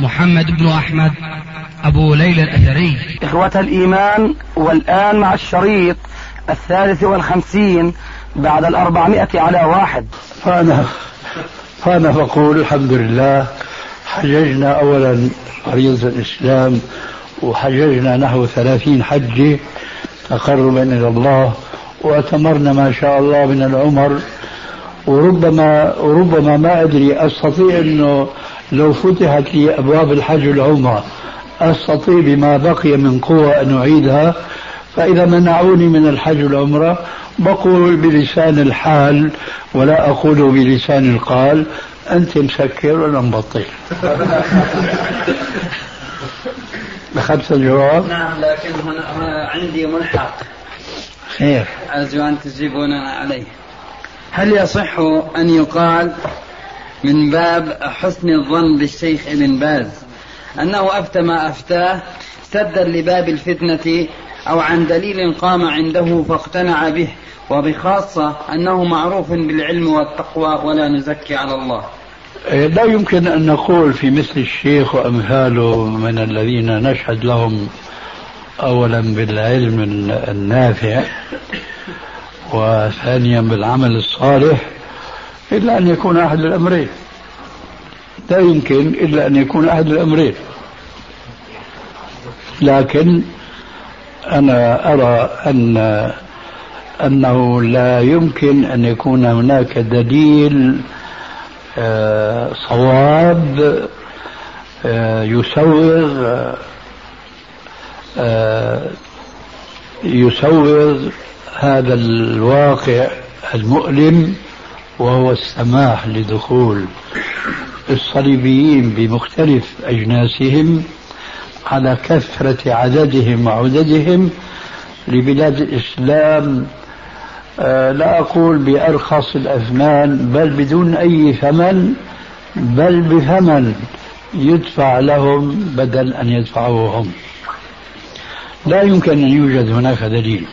محمد بن أحمد أبو ليلى الأثري. إخوة الإيمان، والآن مع الشريط 53 بعد 400 على 1. فأنا فأقول الحمد لله، حججنا أولا فريضة الإسلام، وحججنا نحو 30 حجة تقربا إلى الله، وأتمرنا ما شاء الله من العمر، وربما ما أدري أستطيع أنه لو فتحت لي أبواب الحج العمرة أستطيع بما بقي من قوة أن أعيدها، فإذا منعوني من الحج العمرة بقول بلسان الحال ولا أقول بلسان القال: أنت مسكر ولا مبطل؟ أخذت الجواب؟ نعم، لكن هنا عندي ملحق خير أرجو أن تجيبون عليه. هل يصح أن يقال من باب حسن الظن بالشيخ ابن باز أنه أفتى ما أفتاه سدا لباب الفتنة، أو عن دليل قام عنده فاقتنع به، وبخاصة أنه معروف بالعلم والتقوى ولا نزكي على الله؟ لا يمكن أن نقول في مثل الشيخ وأمثاله من الذين نشهد لهم أولا بالعلم النافع وثانيا بالعمل الصالح إلا أن يكون أحد الأمرين. لا يمكن إلا أن يكون أحد الأمرين، لكن أنا أرى أنه لا يمكن أن يكون هناك دليل صواب يسوغ هذا الواقع المؤلم، وهو السماح لدخول الصليبيين بمختلف أجناسهم على كثرة عددهم وعددهم لبلاد الإسلام، لا أقول بأرخص الأثمان بل بدون أي ثمن، بل بثمن يدفع لهم بدل أن يدفعوه هم. لا يمكن أن يوجد هناك دليل.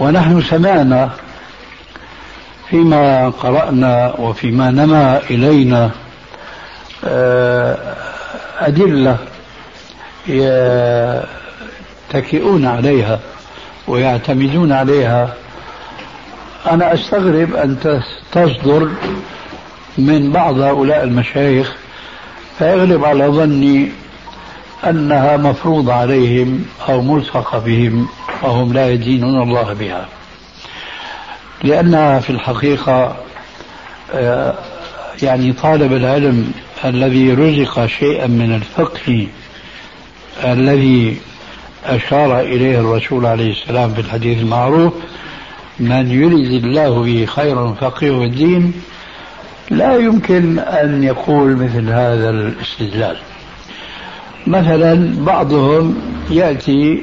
ونحن سمعنا فيما قرأنا وفيما نما إلينا أدلة يتكئون عليها ويعتمدون عليها. أنا أستغرب أن تصدر من بعض هؤلاء المشايخ، فيغلب على ظني أنها مفروض عليهم أو ملصق بهم وهم لا يدينون الله بها، لأنها في الحقيقة يعني طالب العلم الذي رزق شيئا من الفقه الذي أشار إليه الرسول عليه السلام في الحديث المعروف: من يريد الله به خيرا فقيه الدين، لا يمكن أن يقول مثل هذا الاستدلال. مثلا بعضهم يأتي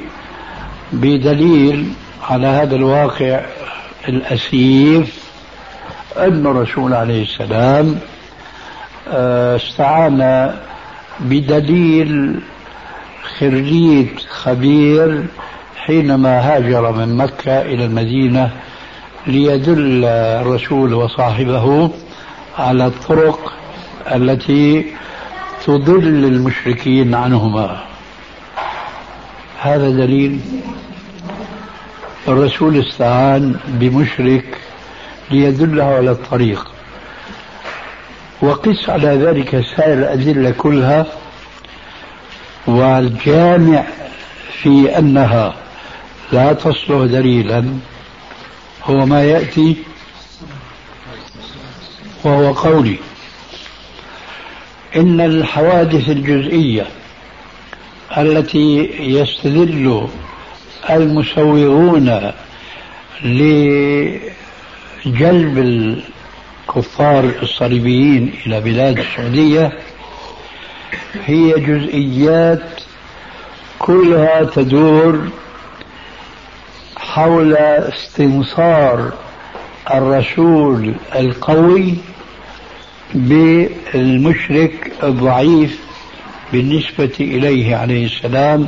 بدليل على هذا الواقع الأسيف أن الرسول عليه السلام استعان بدليل خريج خبير حينما هاجر من مكة إلى المدينة ليدل الرسول وصاحبه على الطرق التي تضل المشركين عنهما. هذا دليل. الرسول استعان بمشرك ليدله على الطريق. وقس على ذلك سائر الأدلة كلها، والجامع في أنها لا تصلح دليلا هو ما يأتي، وهو قولي: إن الحوادث الجزئية التي يستدل المسوغون لجلب الكفار الصليبيين إلى بلاد السعودية هي جزئيات كلها تدور حول استنصار الرسول القوي بالمشرك الضعيف بالنسبة إليه عليه السلام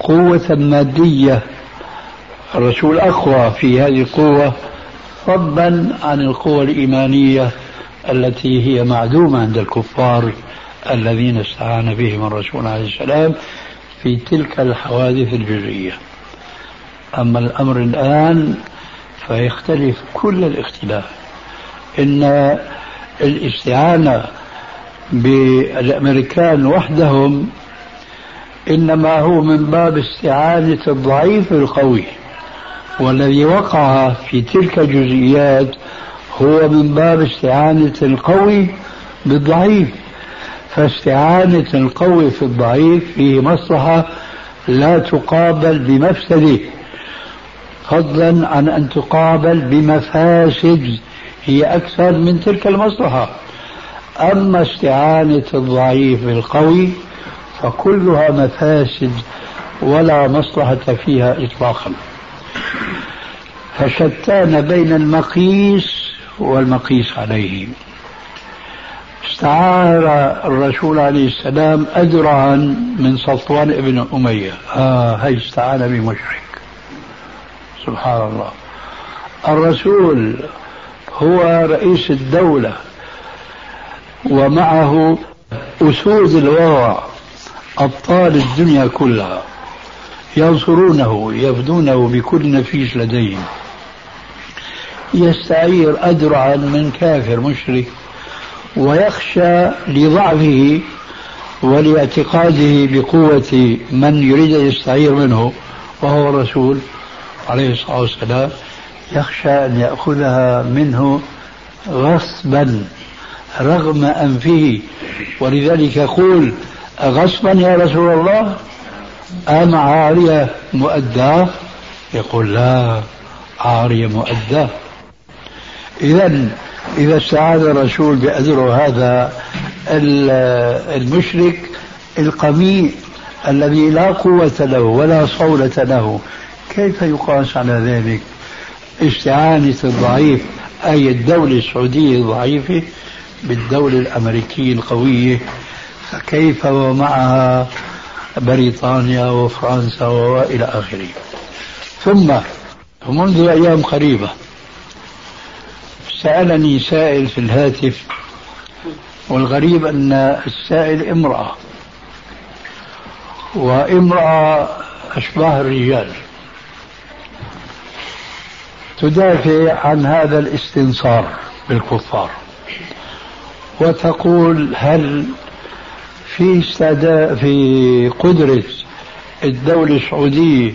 قوة مادية، الرسول أقوى في هذه القوة فضلا عن القوة الإيمانية التي هي معدومة عند الكفار الذين استعان بهم الرسول عليه السلام في تلك الحوادث الجزئية. أما الأمر الآن فيختلف كل الاختلاف، إن الاستعانة بالأمريكان وحدهم إنما هو من باب استعانة الضعيف القوي، والذي وقع في تلك الجزئيات هو من باب استعانة القوي بالضعيف، فاستعانة القوي في الضعيف فيه مصلحة لا تقابل بمفسده فضلا عن أن تقابل بمفاسد هي أكثر من تلك المصلحة. أما استعانة الضعيف بالقوي فكلها مفاسد ولا مصلحة فيها إطلاقا، فشتان بين المقيس والمقيس عليه. استعار الرسول عليه السلام أدرعا من صفوان ابن أمية، هاي استعان بمشرك، سبحان الله. الرسول هو رئيس الدولة ومعه أسود الوضع أبطال الدنيا كلها ينصرونه يفدونه بكل نفيس لديهم، يستعير أدرعا من كافر مشرك ويخشى لضعفه ولاعتقاده بقوة من يريد أن يستعير منه وهو الرسول عليه الصلاة والسلام، يخشى أن يأخذها منه غصبا رغم أنفه، ولذلك يقول غصبا يا رسول الله أم عارية مؤداة؟ يقول لا، عارية مؤداة. إذا استعاذ الرسول بأذره هذا المشرك القميء الذي لا قوة له ولا صولة له، كيف يقاس على ذلك استعانة الضعيف أي الدولة السعودية الضعيفة بالدولة الأمريكية القوية؟ فكيف ومعها بريطانيا وفرنسا وإلى آخره. ثم منذ أيام قريبة سألني سائل في الهاتف، والغريب أن السائل امرأة، وامرأة أشباه الرجال، تدافع عن هذا الاستنصار بالكفار وتقول هل في قدرة الدولة السعودية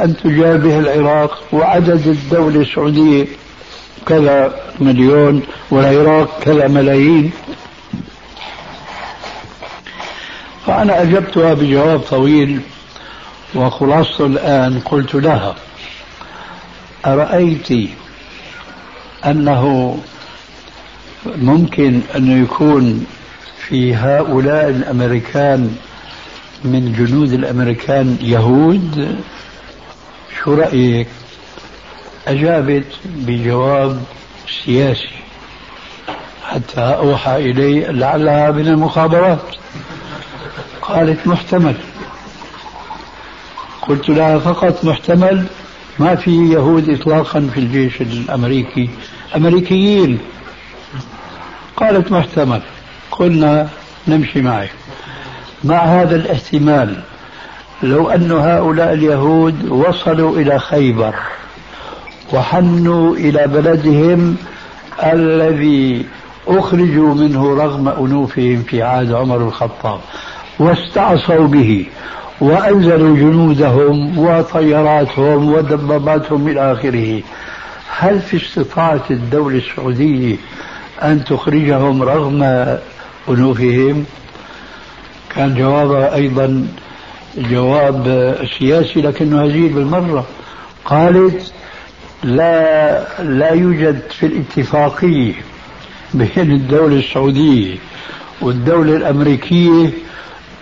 أن تجابه العراق، وعدد الدولة السعودية كذا مليون والعراق كذا ملايين؟ فأنا أجبتها بجواب طويل، وخلاصة الآن قلت لها أرأيت أنه ممكن أن يكون في هؤلاء الأمريكان من جنود الأمريكان يهود؟ شو رأيك؟ أجابت بجواب سياسي حتى أوحى إلي لعلها من المخابرات. قالت محتمل. قلت لها فقط محتمل، ما في يهود إطلاقا في الجيش الأمريكي، أمريكيين. قالت محتمل. قلنا نمشي معي. مع هذا الاحتمال لو أن هؤلاء اليهود وصلوا إلى خيبر وحنوا إلى بلدهم الذي أخرجوا منه رغم أنوفهم في عهد عمر الخطاب، واستعصوا به وأنزلوا جنودهم وطياراتهم ودباباتهم إلى آخره، هل في استطاعة الدولة السعودية أن تخرجهم رغم أنوفهم؟ كان جوابها أيضا جواب سياسي لكنه هزيل بالمرة. قالت لا يوجد في الاتفاقية بين الدولة السعودية والدولة الأمريكية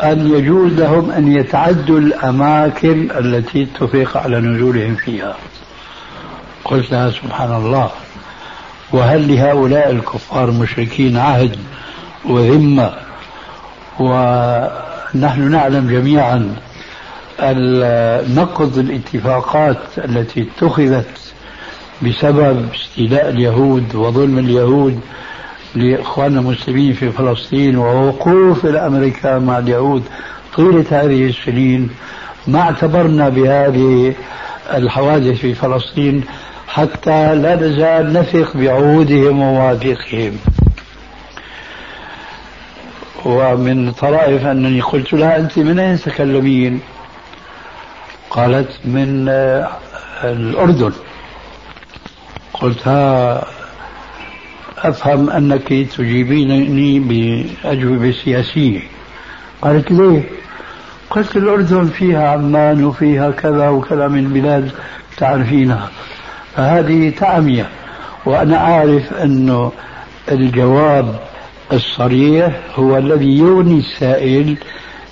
أن يجوز لهم أن يتعدوا الأماكن التي اتفق على نزولهم فيها. قلنا سبحان الله، وهل لهؤلاء الكفار المشركين عهد وذمة؟ ونحن نعلم جميعا نقض الاتفاقات التي اتخذت بسبب استيلاء اليهود وظلم اليهود لإخواننا المسلمين في فلسطين، ووقوف الأمريكا مع اليهود طيلة هذه السنين. ما اعتبرنا بهذه الحوادث في فلسطين حتى لا نزال نثق بعهودهم ومواثيقهم. ومن طرائف أنني قلت لها أنت من أين تكلمين؟ قالت من الأردن. قلت ها أفهم أنك تجيبينني بأجوبة سياسية. قالت ليه؟ قلت الأردن فيها عمان وفيها كذا وكذا من بلاد تعرفينها، فهذه تعمية. وأنا أعرف أنه الجواب الصريح هو الذي يغني السائل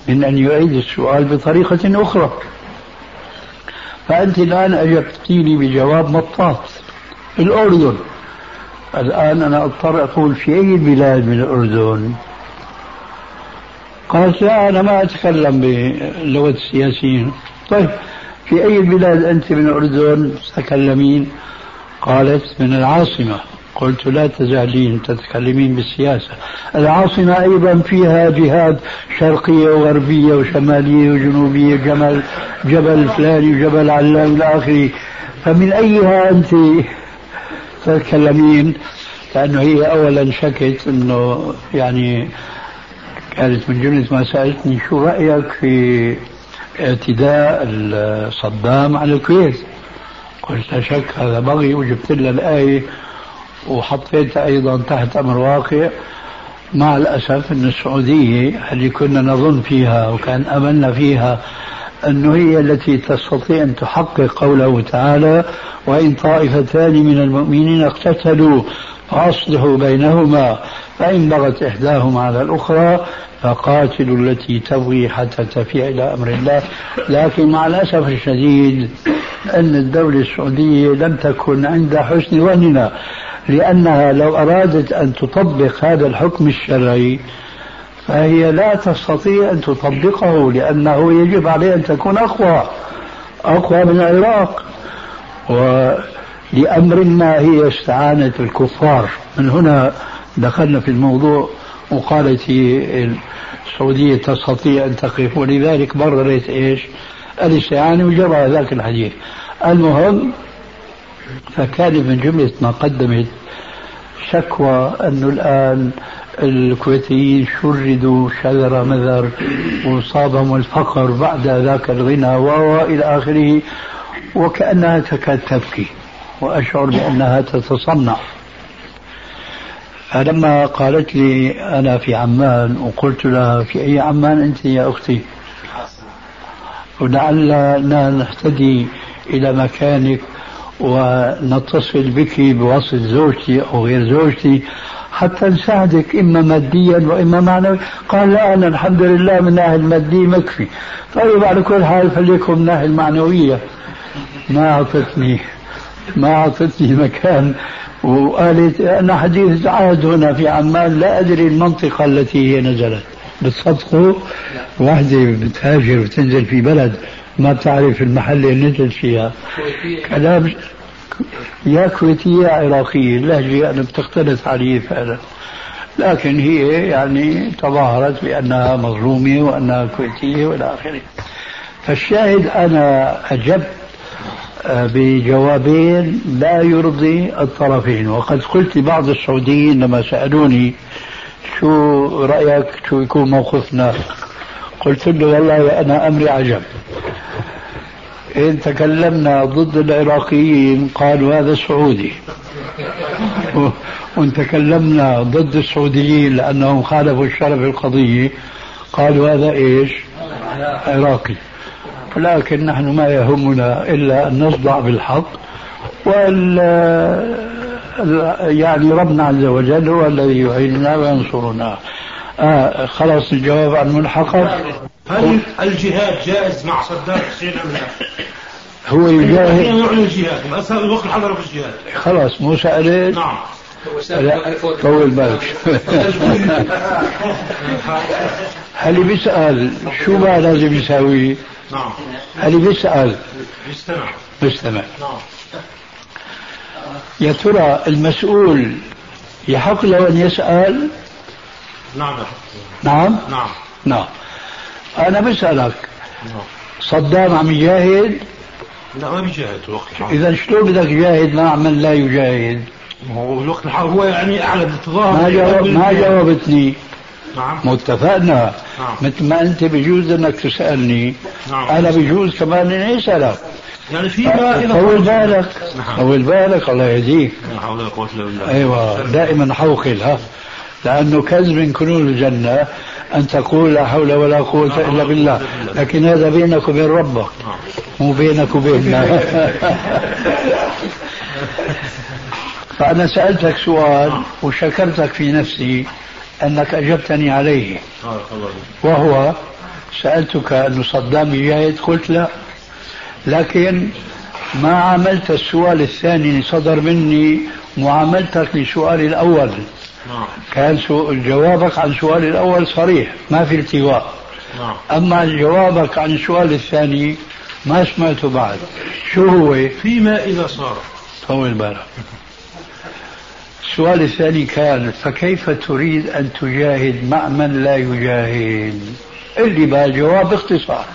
من أن يعيد السؤال بطريقة أخرى. فأنت الآن أجبتيني بجواب مطاط الأردن. الآن أنا أضطر أقول في أي بلاد من الأردن؟ قالت لا أنا ما أتكلم بلغة السياسيين. طيب في أي بلاد أنت من الأردن تتكلمين؟ قالت من العاصمة. قلت لا تزعلين تتكلمين بالسياسة، العاصمة أيضا فيها جهات شرقية وغربية وشمالية وجنوبية، جبل فلاني وجبل علام الآخري، فمن أيها أنت تتكلمين؟ لأنه هي أولا شكت أنه يعني قالت من جملة ما سألتني شو رأيك في اعتداء صدام على الكويت؟ قلت لا شك هذا بغي، وجبت لها الآية وحطيت أيضا تحت أمر واقع. مع الأسف أن السعودية اللي كنا نظن فيها وكان أملنا فيها أنه هي التي تستطيع أن تحقق قوله تعالى وإن طائفتان من المؤمنين اقتتلوا فأصلحوا بينهما فإن بغت إحداهما على الأخرى فقاتلوا التي تبغي حتى تفيء إلى أمر الله. لكن مع الأسف الشديد أن الدولة السعودية لم تكن عند حسن ظننا، لأنها لو أرادت أن تطبق هذا الحكم الشرعي فهي لا تستطيع أن تطبقه، لأنه يجب عليها أن تكون أقوى من العراق، ولأمر ما هي استعانت الكفار. من هنا دخلنا في الموضوع وقالت السعودية تستطيع أن تقف، ولذلك بررت إيش الاستعانة وجرى ذاك الحديث. المهم فكان من جملة ما قدمت شكوى أنه الآن الكويتيين شردوا شذر مذر وصابهم الفقر بعد ذاك الغنى وإلى آخره، وكأنها تكاد تبكي وأشعر بأنها تتصنع. فلما قالت لي أنا في عمان، وقلت لها في أي عمان أنت يا أختي؟ ولعلنا نهتدي إلى مكانك ونتصل بك بواسطة زوجتي أو غير زوجتي حتى نساعدك إما ماديا وإما معنويا. قال لا أنا الحمد لله من ناحية المادية مكفي. طيب على كل حال فليكن من ناحية المعنوية. ما أعطتني مكان، وقالت أنا حديث عهد هنا في عمان، لا أدري المنطقة التي هي نزلت. بتصدقوا واحدة بتهاجر وتنزل في بلد ما بتعرف المحل اللي نزل فيها؟ كلام يا كويتية عراقية، اللهجة أنا بتختلف عليه فعلا، لكن هي يعني تظاهرت بأنها مظلومة وأنها كويتية وإلى آخره. فالشاهد أنا أجبت بجوابين لا يرضي الطرفين. وقد قلت لبعض السعوديين لما سألوني شو رأيك شو يكون موقفنا، قلت له والله أنا أمري عجب، إن تكلمنا ضد العراقيين قالوا هذا سعودي، وإن تكلمنا ضد السعوديين لأنهم خالفوا الشرع في القضية قالوا هذا إيش عراقي. لكن نحن ما يهمنا إلا أن نصدع بالحق، يعني ربنا عز وجل هو الذي يعيننا وينصرنا. خلاص الجواب عن ملحقة. هل الجهاد جائز مع صدام حسين أم لا؟ هو الجاهد يعلن الجهاد بس هذا الوقت حضر في الجهاد خلاص مو سألين. نعم طول بالك. هل بيسأل شو ما لازم يساوي؟ نعم. هل بيسأل بيستمع. نعم. يا ترى المسؤول يحق له أن يسأل؟ نعم. نعم نعم نعم. أنا بسألك صدام عم يجاهد؟ لا ما بيجاهد وقت الحرب. إذا شلون بدك يجاهد مع من لا يجاهد؟ هو الوقت الحرب هو يعني أعلى التظاهر. ما جاوبتني. نعم. متفقنا. نعم. مثل ما أنت بيجوز أنك تسألني. نعم. أنا بيجوز كمان إني أسألك. يعني في طول بالك. نعم. طول بالك الله يهديك. لا حول ولا قوة إلا بالله. أيوة دائما حوقل ها. لأنه كنز من كنوز الجنة أن تقول لا حول ولا قوة إلا بالله، لكن هذا بينك وبين ربك مو بينك وبيننا. فأنا سألتك سؤال وشكرتك في نفسي أنك أجبتني عليه، وهو سألتك أن صدام يجاهد قلت لا، لكن ما عملت السؤال الثاني صدر مني معاملتك للسؤال الأول. نعم. كان جوابك عن السؤال الأول صريح ما في التواء. نعم. أما جوابك عن السؤال الثاني ما سمعته بعد. شو هو؟ فيما إذا صار. طول بالك. السؤال الثاني كان فكيف تريد أن تجاهد مع من لا يجاهد؟ اللي بقى الجواب باختصار.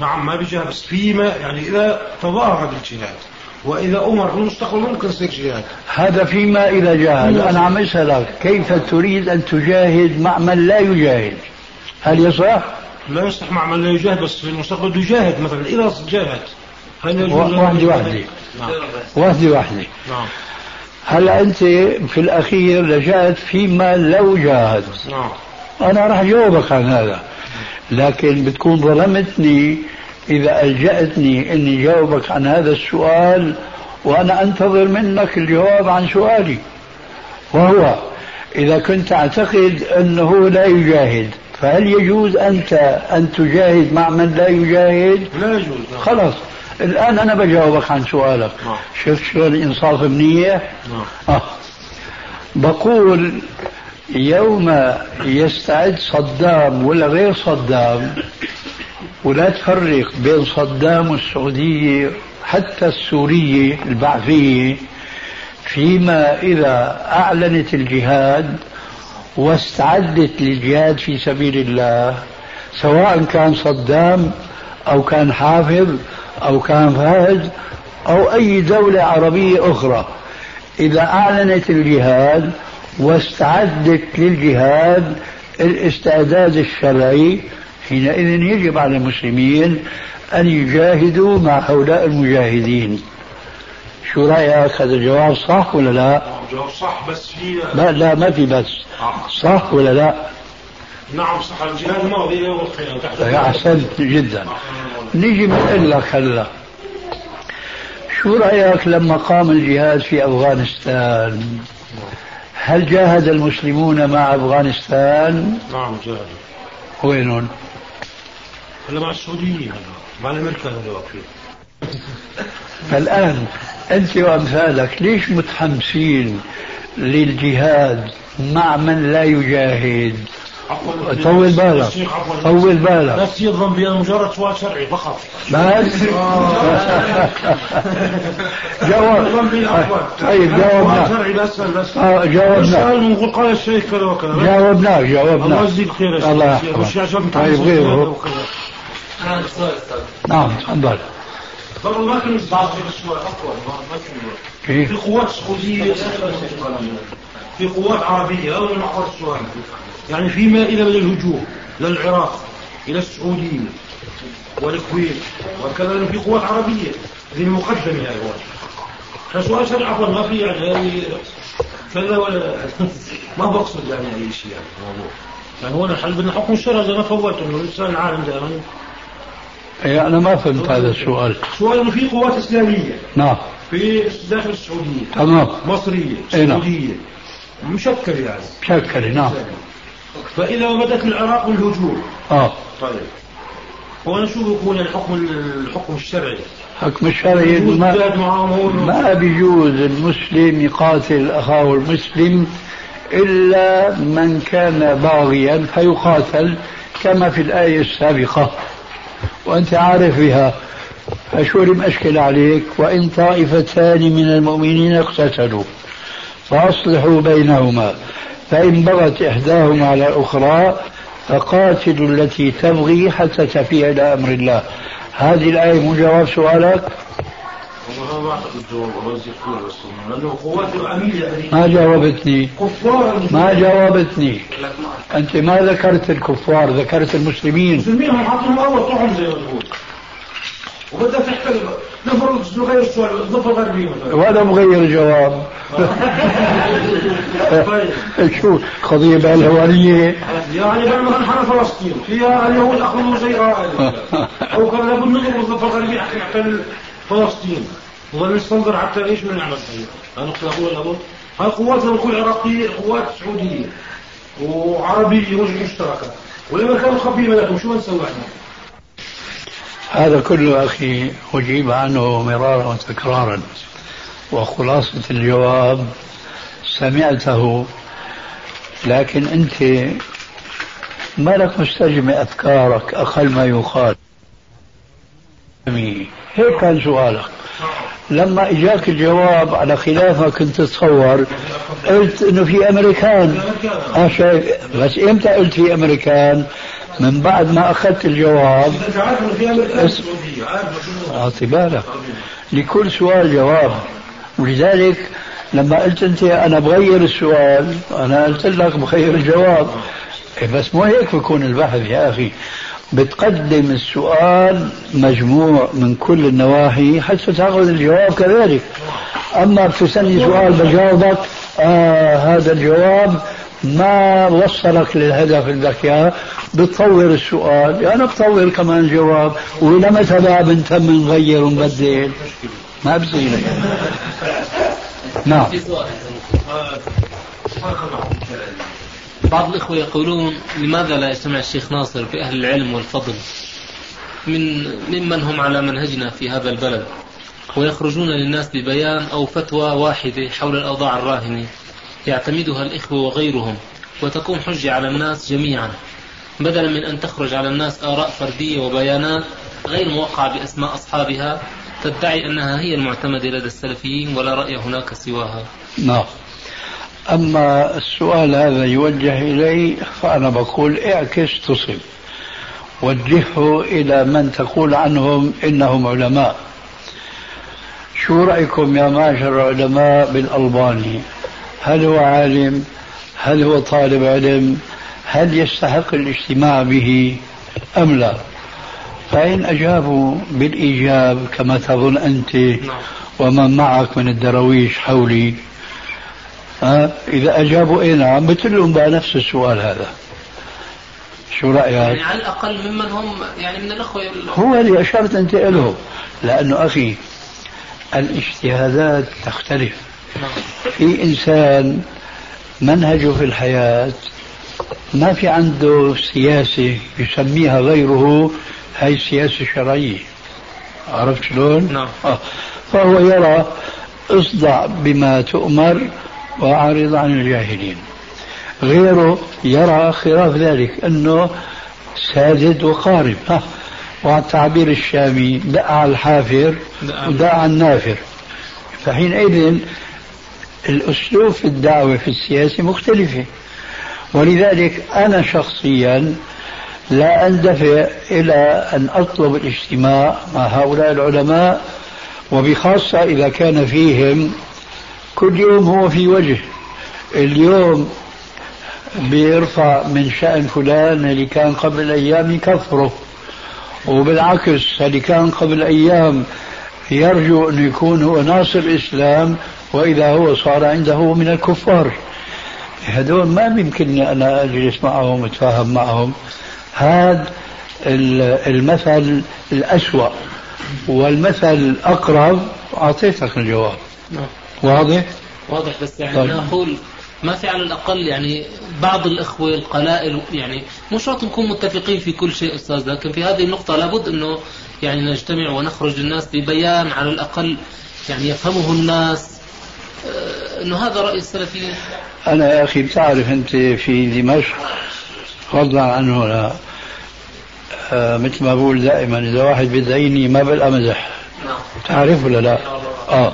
نعم ما بيجاهد بس فيما يعني إذا تظاهر بالجهاد. وإذا أمر بالمستقبل ممكن يصير جهاد. هذا فيما إذا جاهد. أنا عم أسألك كيف تريد أن تجاهد مع من لا يجاهد؟ هل يصح؟ لا يصح مع من لا يجاهد، بس في المستقبل يجاهد مثلا إذا جاهد. واحدة واحدة. نعم. هل أنت في الأخير لجأت فيما لو جاهد؟ نعم. أنا راح جاوبك عن هذا، لكن بتكون ظلمتني إذا ألجأتني أني جاوبك عن هذا السؤال وأنا أنتظر منك الجواب عن سؤالي، وهو إذا كنت أعتقد أنه لا يجاهد فهل يجوز أنت أن تجاهد مع من لا يجاهد؟ لا يجوز. خلاص الآن أنا بجاوبك عن سؤالك. شفت شلون إنصاف منيح؟ بقول يوم يستعد صدام ولا غير صدام، ولا تفرق بين صدام والسعودية حتى السورية البعثية، فيما إذا أعلنت الجهاد واستعدت للجهاد في سبيل الله، سواء كان صدام أو كان حافظ أو كان فهد أو أي دولة عربية أخرى، إذا أعلنت الجهاد واستعدت للجهاد الاستعداد الشرعي، حينئذ يجب على المسلمين أن يجاهدوا مع هؤلاء المجاهدين. شو رأيك؟ هذا الجواب صح ولا لا؟ جواب صح بس في لا ما في بس. صح ولا لا؟ نعم صح. الجهاد ماضي يوم القيامة. أحسنت جدا. نيجي بنقول لك هلا شو رأيك لما قام الجهاد في أفغانستان؟ هل جاهد المسلمون مع أفغانستان؟ نعم جاهدوا. وينهم؟ هلا مع السعوديين، مع الأمريكا هلا واقفين. فالآن أنت وأمثالك ليش متحمسين للجهاد مع من لا يجاهد؟ طول بالك. طول بالك. بس يظن بأن مجرد سؤال شرعي فقط. بس. جواب. طيب جوابنا. شرعي بس. جوابنا. قال الشيخ كذا وكذا. جوابنا. الله يجزيك خير يا شيخ. الله يحفظك. طيب غيره. نعم تفضل. برضه ما كانوا يستعجلوا السؤال أطول ما كانوا. في قوات سعودية في قوات عربية أو محور السؤال. يعني فيما إلى الهجوم للعراق إلى السعودية والكويت وكذا في قوات عربية ذي المقدمة يا إخوان. فسؤال شرعي عفوا ما في يعني كذا ولا ما بقصد يعني أي شيء يعني الموضوع. يعني هو الحل بدنا حكم الشرع زي ما فوتوا إنه الإنسان العالم دائما. أي أنا ما فهمت هذا السؤال. سؤال إنه في قوات إسلامية. نعم. في داخل السعودية. تمام. مصرية. سعودية. مشكلة يعني. مشكلة نعم. فإذا بدأت العراق بالهجوم. طيب ونشوف يكون الحكم الشرعي. حكم الشرعي ما بيجوز المسلم يقاتل أخاه المسلم إلا من كان باغيا فيقاتل كما في الآية السابقة وأنت عارف بها. فشو المشكلة عليك؟ وإن طائفتان من المؤمنين اقتتلوا فأصلحوا بينهما فإن بغت إحداهما على الأخرى فقاتلوا التي تبغي حتى تفيء إلى أمر الله. هذه الآية مجاوب سؤالك؟ ما جاوبتني. ما جاوبتني. أنت ما ذكرت الكفار، ذكرت المسلمين. المسلمين هم حاطين أول طعم زي ما تقول. وبدأ تحتل نفرض نغير السؤال الضفة الغربية وأنا مغير الجواب. شو قضية بالهوانية؟ يعني بالمثل حنا فلسطين فيها اليهود أخذوا زي رائع أو كان لابد نظر الضفة الغربية أحتل فلسطين وظل نستنظر حتى إيش من نعمل فيها. أنا أقول الأمر هاي قواتنا نقول عراقية قوات سعودية وعربية وجه مشتركة ولما كانوا خبي ملكهم شو نسوي إحنا؟ هذا كله أخي أجيب عنه مرارا وتكرارا وخلاصة الجواب سمعته، لكن أنت ما لك مستجمع أفكارك أقل ما يقال. هيك كان سؤالك. لما إجاك الجواب على خلافه كنت تتصور قلت إنه في أمريكان بس إمتى قلت في أمريكان؟ من بعد ما أخذت الجواب. أعطي بالك لكل سؤال جواب. ولذلك لما قلت أنت أنا بغير السؤال أنا قلت لك بغير الجواب. بس مو هيك بيكون البحث يا أخي. بتقدم السؤال مجموع من كل النواحي حتى تأخذ الجواب كذلك. أما بتسألني سؤال بجاوبك هذا الجواب ما وصلك للهدف الذكية بتطور السؤال. أنا يعني بطور كمان جواب ولما تبع بنتم نغير ونبدل ما بصير. نعم. بعض الإخوة يقولون لماذا لا يسمع الشيخ ناصر بأهل العلم والفضل ممن هم على منهجنا في هذا البلد ويخرجون للناس ببيان أو فتوى واحدة حول الأوضاع الراهنة يعتمدها الإخوة وغيرهم وتكون حجة على الناس جميعا بدلا من أن تخرج على الناس آراء فردية وبيانات غير موقعة بأسماء أصحابها تدعي أنها هي المعتمدة لدى السلفيين ولا رأي هناك سواها. نعم. أما السؤال هذا يوجه إلي فأنا بقول اعكس تصب وجهه إلى من تقول عنهم إنهم علماء. شو رأيكم يا معشر العلماء بالألباني؟ هل هو عالم؟ هل هو طالب علم؟ هل يستحق الاجتماع به أم لا؟ فإن أجابوا بالإيجاب كما تظن أنت ومن معك من الدرويش حولي إذا أجابوا إيه نعم بتلهم بقى نفس السؤال هذا. شو رأيك؟ يعني على الأقل ممن هم يعني من الأخوة هو اللي أشرت أنت له. لأنه أخي الاجتهادات تختلف. في إنسان منهجه في الحياة ما في عنده سياسة يسميها غيره هاي سياسة شرعية. عرفت شلون؟ نعم. فهو يرى اصدع بما تؤمر وأعرض عن الجاهلين. غيره يرى خلاف ذلك أنه سادد وقارب وعلى التعبير الشامي دع الحافر ودع النافر. فحينئذ الأسلوب في الدعوة في السياسة مختلفة. ولذلك أنا شخصيا لا أندفع إلى أن أطلب الاجتماع مع هؤلاء العلماء وبخاصة إذا كان فيهم كل يوم هو في وجه. اليوم بيرفع من شأن فلان اللي كان قبل أيام يكفره وبالعكس اللي كان قبل أيام يرجو أن يكون هو ناصر الإسلام وإذا هو صار عنده من الكفار. هذول ما يمكنني أنا أجلس معهم وأتفاهم معهم. هذا المثل الأسوأ والمثل الأقرب. أعطيتك الجواب. واضح؟ واضح. بس يعني نقول ما في على الأقل يعني بعض الإخوة القلائل، يعني مش شرط نكون متفقين في كل شيء أستاذ، لكن في هذه النقطة لابد أنه يعني نجتمع ونخرج للناس ببيان على الأقل يعني يفهمه الناس أنه هذا رأي السلفيين. أنا يا أخي بتعرف أنت في دمشق فضلا عن هنا مثل ما بقول دائما إذا واحد بيدعيني ما بلقى مزح، تعرف ولا لا؟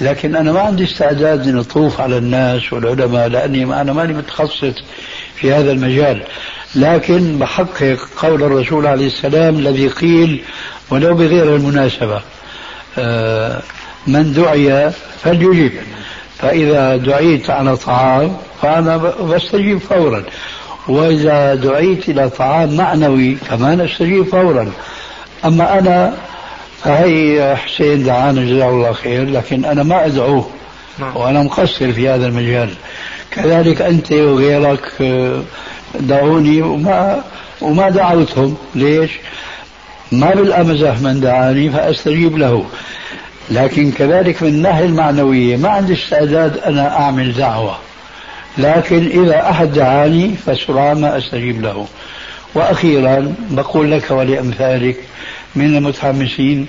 لكن أنا ما عندي استعداد للطوف على الناس والعلماء لأني أنا ماني متخصص في هذا المجال، لكن بحقق قول الرسول عليه السلام الذي قيل ولو بغير المناسبة من دعي فليجيب، فإذا دعيت على طعام فأنا بستجيب فورا، وإذا دعيت إلى طعام معنوي كمان استجيب فورا. أما أنا هاي حسين دعانا جزاه الله خير، لكن أنا ما أدعوه وأنا مقصر في هذا المجال، كذلك أنت وغيرك دعوني وما دعوتهم، ليش؟ ما بالأمزح من دعاني فأستجيب له. لكن كذلك من الناحية المعنوية ما عندي استعداد أنا أعمل دعوة، لكن إذا أحد دعاني فسرعان ما أستجيب له. وأخيرا بقول لك ولأمثالك من المتحمسين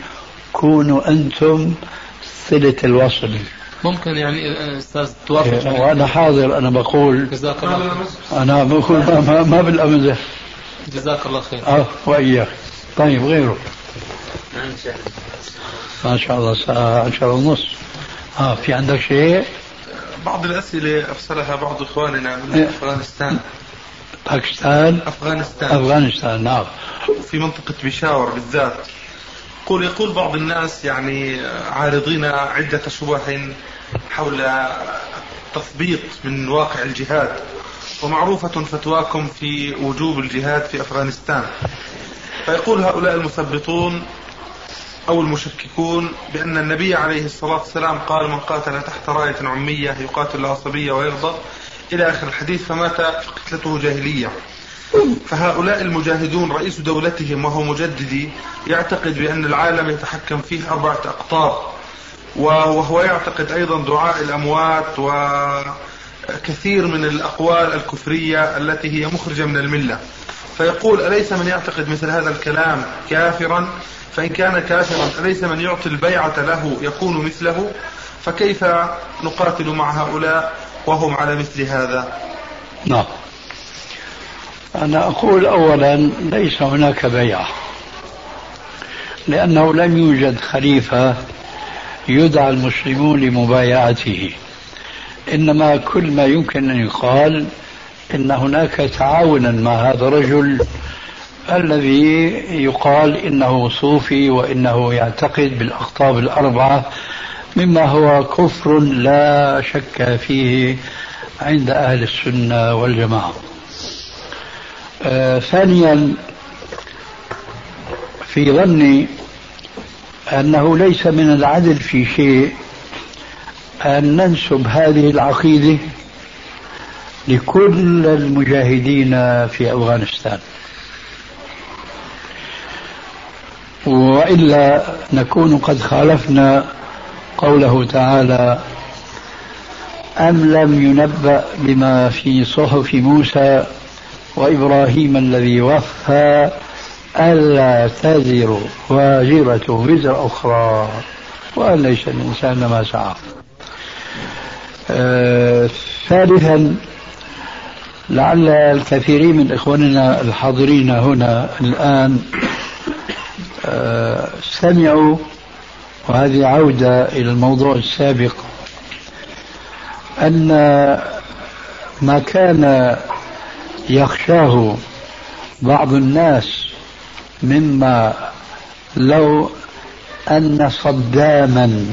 كونوا أنتم صلة الوصل، ممكن يعني أستاذ توافق؟ وأنا حاضر، أنا بقول جزاك الله خير، أنا بقول ما بالأمزح جزاك الله خير. وإياك. طيب غيره ما شاء الله ساعة 10:30. في عندك شيء؟ بعض الأسئلة أرسلها بعض إخواننا من أفغانستان. باكستان؟ أفغانستان نعم، في منطقة بشاور بالذات. يقول بعض الناس يعني عارضين عدة شبه حول التثبيط من واقع الجهاد، ومعروفة فتواكم في وجوب الجهاد في أفغانستان، فيقول هؤلاء المثبطون أو المشككون بأن النبي عليه الصلاة والسلام قال من قاتل تحت راية عمية يقاتل عصبية ويغضب إلى آخر الحديث فمات فقتلته جاهلية، فهؤلاء المجاهدون رئيس دولتهم وهو مجددي يعتقد بأن العالم يتحكم فيه 4 أقطاب، وهو يعتقد أيضا دعاء الأموات وكثير من الأقوال الكفرية التي هي مخرجة من الملة، فيقول أليس من يعتقد مثل هذا الكلام كافرا؟ فإن كان كافرا أليس من يعطي البيعة له يكون مثله؟ فكيف نقاتل مع هؤلاء وهم على مثل هذا؟ نعم، أنا أقول أولا ليس هناك بيعة، لأنه لم يوجد خليفة يدعى المسلمون لمبايعته، إنما كل ما يمكن أن يقال إن هناك تعاونا مع هذا الرجل الذي يقال إنه صوفي وإنه يعتقد بالأقطاب 4، مما هو كفر لا شك فيه عند أهل السنة والجماعة. ثانيا في ظني أنه ليس من العدل في شيء أن ننسب هذه العقيدة لكل المجاهدين في أفغانستان، وإلا نكون قد خالفنا قوله تعالى أم لم ينبأ بما في صحف موسى وإبراهيم الذي وفى ألا تزر واجرة وزر أخرى وأن ليس الإنسان ما سعى. ثالثا لعل الكثيرين من إخواننا الحاضرين هنا الآن سمعوا، وهذه عودة إلى الموضوع السابق، أن ما كان يخشاه بعض الناس مما لو أن صداما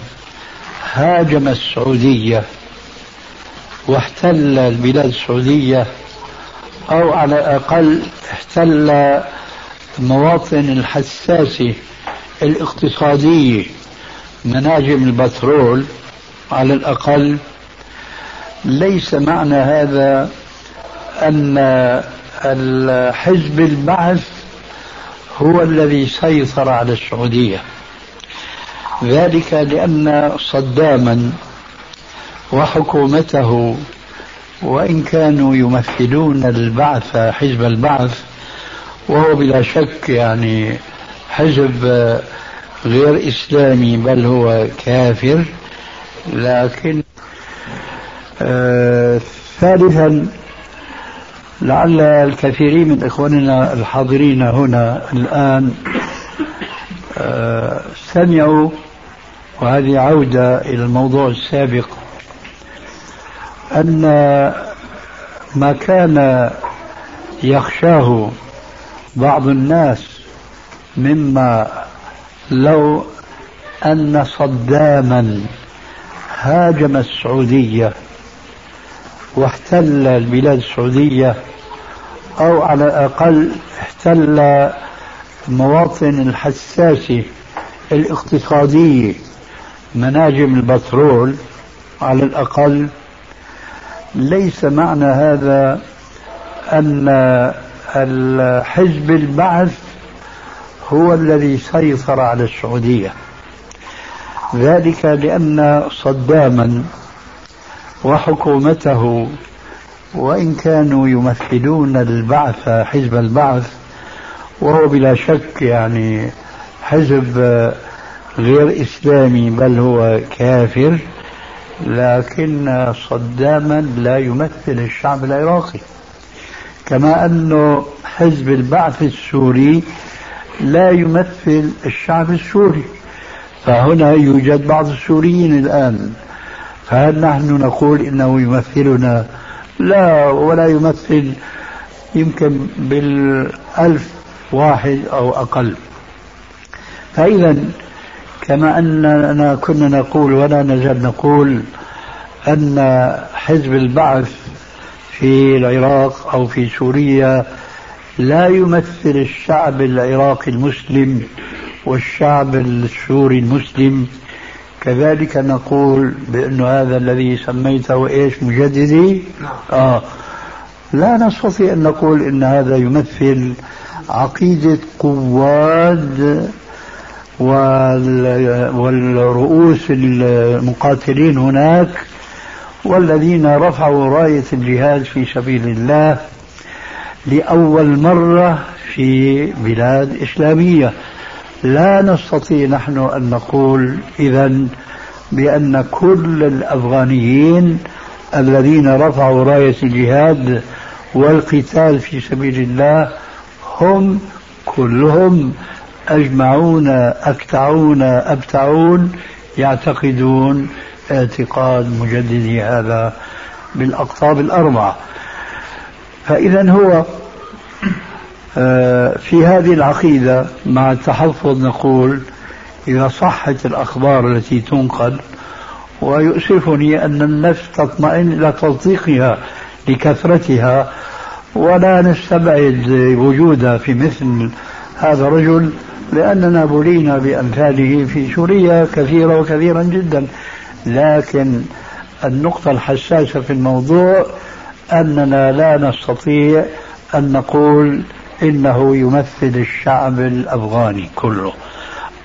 هاجم السعودية واحتل البلاد السعودية أو على الأقل احتل مواطن الحساسة الاقتصادية مناجم البترول على الأقل، ليس معنى هذا أن الحزب البعث هو الذي سيطر على السعودية، ذلك لأن صداما وحكومته وإن كانوا يمثلون البعث حزب البعث، وهو بلا شك يعني حزب غير إسلامي بل هو كافر. لكن ثالثا لعل الكثيرين من إخواننا الحاضرين هنا الآن سمعوا، وهذه عودة إلى الموضوع السابق، أن ما كان يخشاه بعض الناس مما لو أن صداما هاجم السعودية واحتل البلاد السعودية، أو على الأقل احتل مواطن الحساسة الاقتصادية مناجم البترول، على الأقل ليس معنى هذا أن الحزب البعث هو الذي سيطر على السعودية، ذلك لأن صداما وحكومته وإن كانوا يمثلون البعث حزب البعث، وهو بلا شك يعني حزب غير إسلامي بل هو كافر، لكن صداما لا يمثل الشعب العراقي، كما أنه حزب البعث السوري لا يمثل الشعب السوري. فهنا يوجد بعض السوريين الآن، فهل نحن نقول إنه يمثلنا؟ لا، ولا يمثل يمكن بالألف واحد أو أقل. فإذا كما أننا كنا نقول ولا نزال نقول أن حزب البعث في العراق أو في سوريا لا يمثل الشعب العراقي المسلم والشعب السوري المسلم، كذلك نقول بأن هذا الذي سميته إيش مجددي لا نستطيع أن نقول إن هذا يمثل عقيدة قواد والرؤوس المقاتلين هناك والذين رفعوا راية الجهاد في سبيل الله لأول مرة في بلاد إسلامية. لا نستطيع نحن أن نقول إذن بأن كل الأفغانيين الذين رفعوا راية الجهاد والقتال في سبيل الله هم كلهم أجمعون أكتعون أبتعون يعتقدون اعتقاد مجددي هذا بالأقطاب الأربعة. فإذا هو في هذه العقيدة مع التحفظ نقول إذا صحت الأخبار التي تنقل، ويؤسفني أن النفس تطمئن إلى تصديقها لكثرتها ولا نستبعد وجودها في مثل هذا الرجل، لأننا بلينا بأمثاله في سوريا كثيرا وكثيرا جدا. لكن النقطة الحساسة في الموضوع أننا لا نستطيع أن نقول إنه يمثل الشعب الأفغاني كله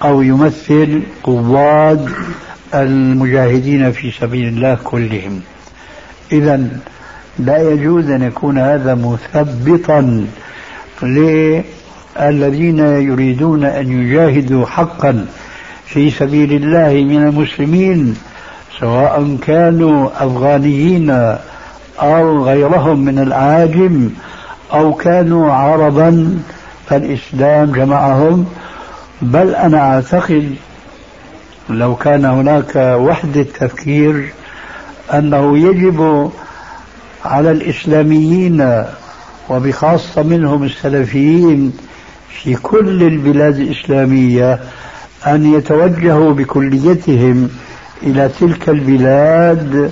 أو يمثل قواد المجاهدين في سبيل الله كلهم. إذا لا يجوز أن يكون هذا مثبطا للذين يريدون أن يجاهدوا حقا في سبيل الله من المسلمين، سواء كانوا أفغانيين أو غيرهم من العاجم أو كانوا عربا، فالإسلام جمعهم. بل أنا أعتقد لو كان هناك وحدة تفكير أنه يجب على الإسلاميين وبخاصة منهم السلفيين في كل البلاد الإسلامية أن يتوجهوا بكليتهم إلى تلك البلاد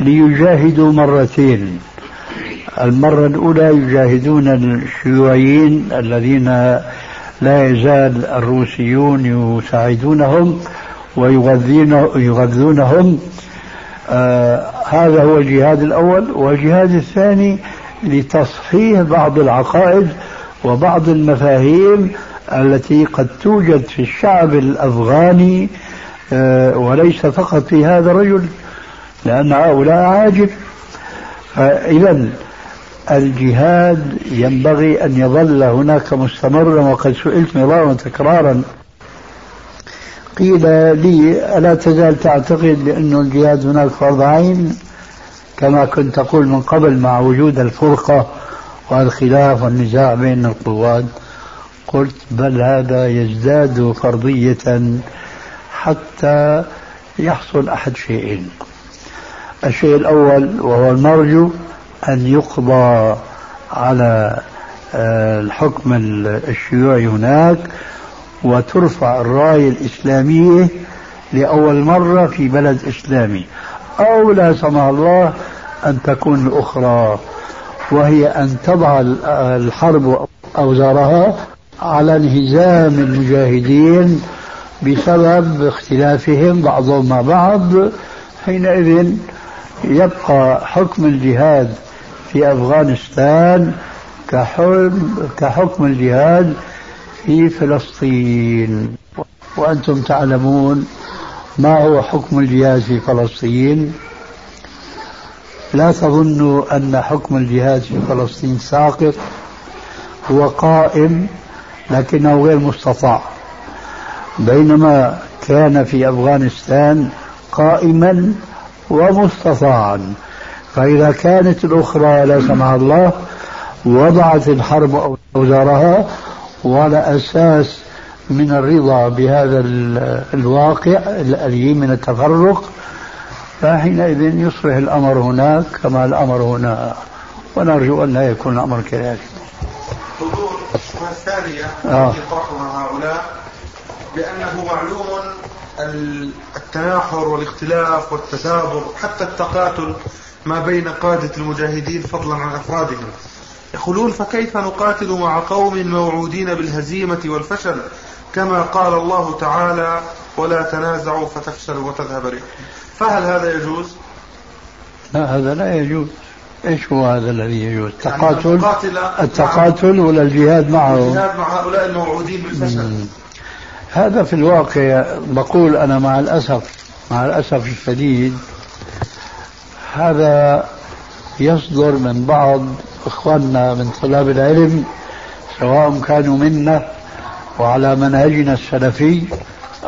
ليجاهدوا مرتين، المرة الأولى يجاهدون الشيوعيين الذين لا يزال الروسيون يساعدونهم ويغذونهم، هذا هو الجهاد الأول. والجهاد الثاني لتصحيح بعض العقائد وبعض المفاهيم التي قد توجد في الشعب الأفغاني، وليس فقط في هذا الرجل لأن هؤلاء عاجب. فإذا الجهاد ينبغي أن يظل هناك مستمرا. وقد سئلت مرارا تكرارا قيل لي ألا تزال تعتقد بأن الجهاد هناك فرض عين كما كنت تقول من قبل مع وجود الفرقة والخلاف والنزاع بين القوات؟ قلت بل هذا يزداد فرضية حتى يحصل أحد شيئين. الشيء الأول وهو المرجو أن يقضى على الحكم الشيوعي هناك وترفع الراية الإسلامية لأول مرة في بلد إسلامي، أو لا سمح الله أن تكون الأخرى، وهي أن تضع الحرب أوزارها على انهزام المجاهدين بسبب اختلافهم بعضهم مع بعض. حينئذ يبقى حكم الجهاد في أفغانستان كحكم الجهاد في فلسطين، وأنتم تعلمون ما هو حكم الجهاد في فلسطين. لا تظنوا أن حكم الجهاد في فلسطين ساقط، هو قائم لكنه غير مستطاع، بينما كان في أفغانستان قائما ومستطاعا. فإذا كانت الأخرى لا سمح الله وضعت الحرب أوزارها ولا أساس من الرضا بهذا الواقع الأليم من التفرق، فحينئذ يصبح الأمر هناك كما الأمر هنا، ونرجو أن لا يكون الأمر كذلك. حضور الشبهة الثانية التي طرحها هؤلاء بأنه معلوم التناحر والاختلاف والتسابق حتى التقاتل ما بين قادة المجاهدين فضلا عن أفرادهم، يقولون فكيف نقاتل مع قوم موعودين بالهزيمة والفشل كما قال الله تعالى ولا تنازعوا فتفشلوا وتذهب ريحكم؟ فهل هذا يجوز؟ لا، هذا لا يجوز. ايش هو هذا الذي يجوز؟ التقاتل، يعني التقاتل ولا الجهاد معه؟ الجهاد مع هؤلاء الموعودين بالفشل. هذا في الواقع بقول أنا مع الأسف الشديد هذا يصدر من بعض إخواننا من طلاب العلم، سواء كانوا منا وعلى منهجنا السلفي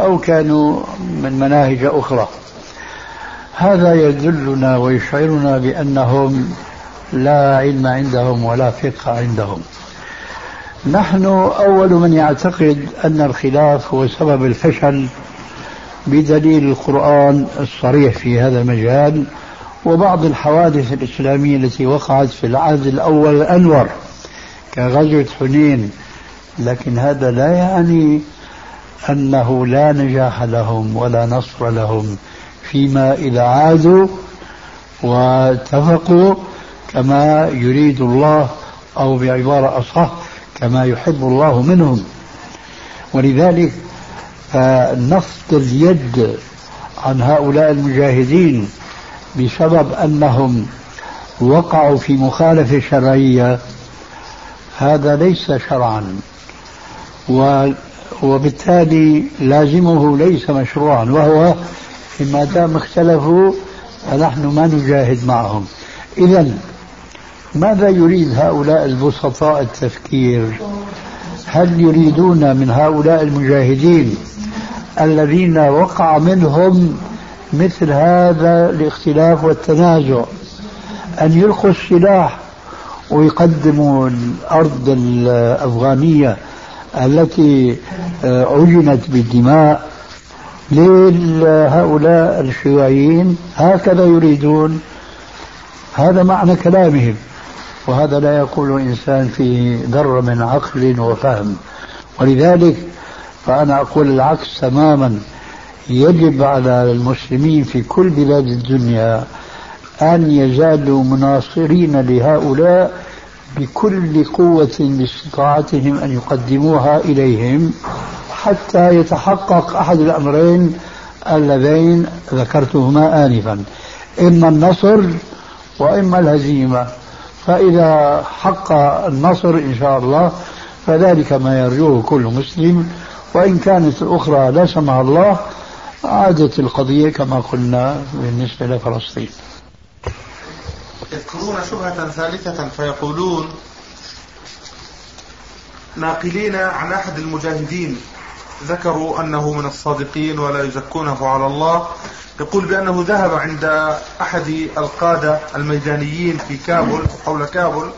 أو كانوا من مناهج أخرى. هذا يدلنا ويشعرنا بأنهم لا علم عندهم ولا فقه عندهم. نحن أول من يعتقد أن الخلاف هو سبب الفشل بدليل القرآن الصريح في هذا المجال، وبعض الحوادث الإسلامية التي وقعت في العهد الأول الأنور كغزوة حنين. لكن هذا لا يعني أنه لا نجاح لهم ولا نصر لهم فيما إذا عادوا واتفقوا كما يريد الله، أو بعبارة أصح كما يحب الله منهم. ولذلك فنفض اليد عن هؤلاء المجاهدين بسبب أنهم وقعوا في مخالفة شرعية، هذا ليس شرعا، وبالتالي لازمه ليس مشروعا، وهو ما دام اختلفوا فنحن ما نجاهد معهم. إذن ماذا يريد هؤلاء البسطاء التفكير؟ هل يريدون من هؤلاء المجاهدين الذين وقع منهم مثل هذا الاختلاف والتنازع أن يلقوا السلاح ويقدموا الأرض الأفغانية التي عجنت بالدماء لهؤلاء الشيوعيين؟ هكذا يريدون، هذا معنى كلامهم، وهذا لا يقول إنسان في ذرة من عقل وفهم. ولذلك فأنا أقول العكس تماما، يجب على المسلمين في كل بلاد الدنيا أن يزالوا مناصرين لهؤلاء بكل قوة باستطاعتهم أن يقدموها إليهم حتى يتحقق أحد الأمرين اللذين ذكرتهما آنفا، إما النصر وإما الهزيمة. فإذا حق النصر إن شاء الله فذلك ما يرجوه كل مسلم، وإن كانت الأخرى لا سمح الله عادت القضية كما قلنا بالنسبة لفلسطين. يذكرون شبهة ثالثة فيقولون ناقلين عن أحد المجاهدين ذكروا أنه من الصادقين ولا يزكونه على الله، يقول بأنه ذهب عند أحد القادة الميدانيين في كابل حول كابل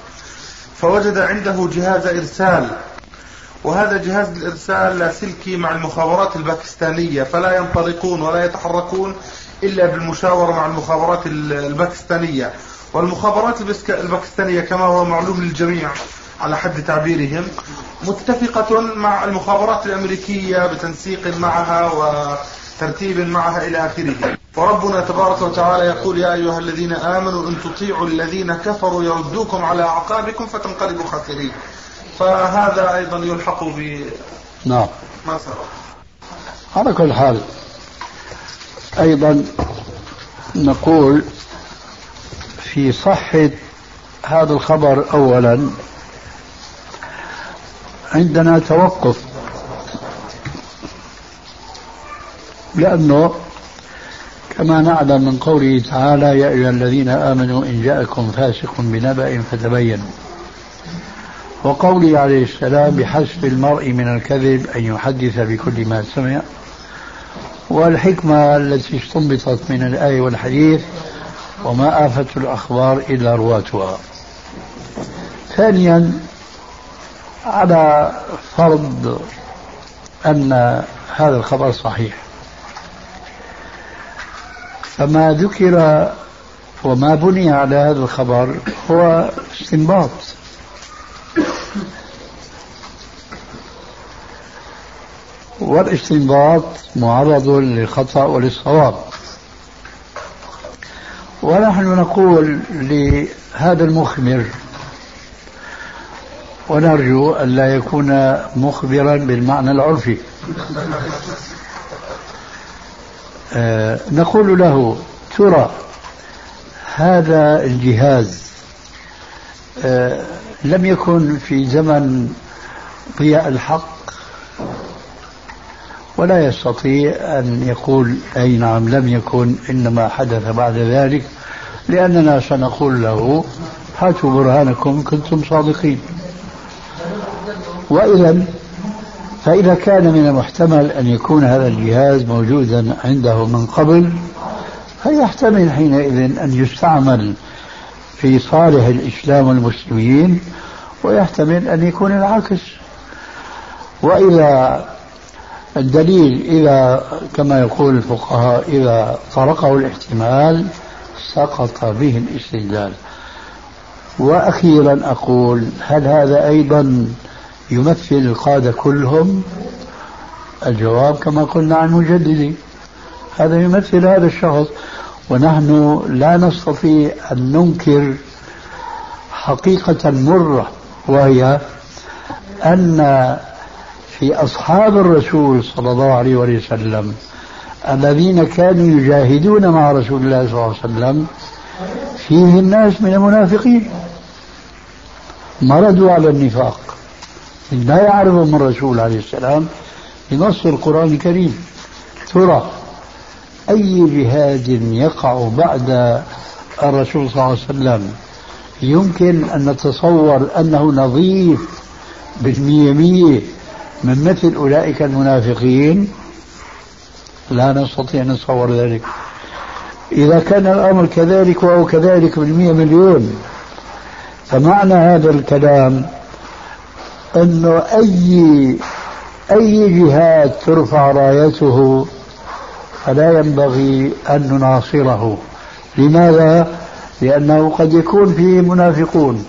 فوجد عنده جهاز إرسال، وهذا جهاز الإرسال لاسلكي مع المخابرات الباكستانية، فلا ينطلقون ولا يتحركون إلا بالمشاورة مع المخابرات الباكستانية، والمخابرات الباكستانية كما هو معلوم للجميع على حد تعبيرهم متفقة مع المخابرات الأمريكية بتنسيق معها وترتيب معها إلى آخره. فربنا تبارك وتعالى يقول يا أيها الذين آمنوا إن تطيعوا الذين كفروا يردوكم على أعقابكم فتنقلبوا خاسرين، فهذا أيضا يلحق ب نعم ما سبق. على كل حال أيضا نقول في صحة هذا الخبر أولا عندنا توقف، لأنه كما نعلم من قوله تعالى يا أيها الذين آمنوا إن جاءكم فاسق بنبأ فتبينوا، وقوله عليه السلام بحسب المرء من الكذب أن يحدث بكل ما سمع، والحكمة التي استنبطت من الآية والحديث وما آفة الأخبار إلا رواتها. ثانيا على فرض أن هذا الخبر صحيح، فما ذكر وما بني على هذا الخبر هو استنباط، والاستنباط معرض للخطأ وللصواب، ونحن نقول لهذا المخبر ونرجو أن لا يكون مخبرا بالمعنى العرفي، نقول له ترى هذا الجهاز لم يكن في زمن ضياء الحق ولا يستطيع أن يقول أي نعم لم يكن، إنما حدث بعد ذلك، لأننا سنقول له هاتوا برهانكم كنتم صادقين. وإذا فإذا كان من المحتمل أن يكون هذا الجهاز موجودا عنده من قبل، فيحتمل حينئذ أن يستعمل في صالح الإسلام والمسلمين، ويحتمل أن يكون العكس. وإذا الدليل إذا كما يقول الفقهاء إذا طرقه الاحتمال سقط به الاستدلال. وأخيرا أقول هل هذا أيضا يمثل القادة كلهم؟ الجواب كما قلنا عن مجددي هذا يمثل هذا الشخص، ونحن لا نستطيع أن ننكر حقيقة مرة، وهي أن في أصحاب الرسول صلى الله عليه وسلم الذين كانوا يجاهدون مع رسول الله صلى الله عليه وسلم فيه الناس من المنافقين مرضوا على النفاق لا يعرفهم الرسول عليه السلام بنص القرآن الكريم. ترى أي جهاد يقع بعد الرسول صلى الله عليه وسلم يمكن أن نتصور أنه نظيف بالمية من مثل أولئك المنافقين؟ لا نستطيع أن نتصور ذلك. إذا كان الأمر كذلك وهو كذلك بال100 مليون، فمعنى هذا الكلام أنه أي جهاد ترفع رايته فلا ينبغي أن نناصره. لماذا؟ لأنه قد يكون فيه منافقون،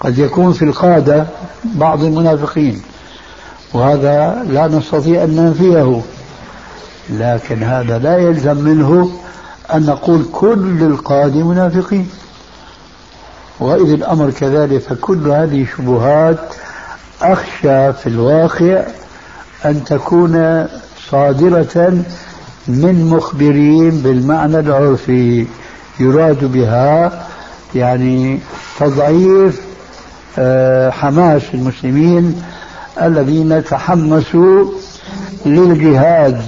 قد يكون في القادة بعض المنافقين، وهذا لا نستطيع أن ننفيه، لكن هذا لا يلزم منه أن نقول كل القادة منافقين. وإذ الأمر كذلك فكل هذه شبهات أخشى في الواقع أن تكون صادرة من مخبرين بالمعنى العرفي، يراد بها يعني تضعيف حماس المسلمين الذين تحمسوا للجهاد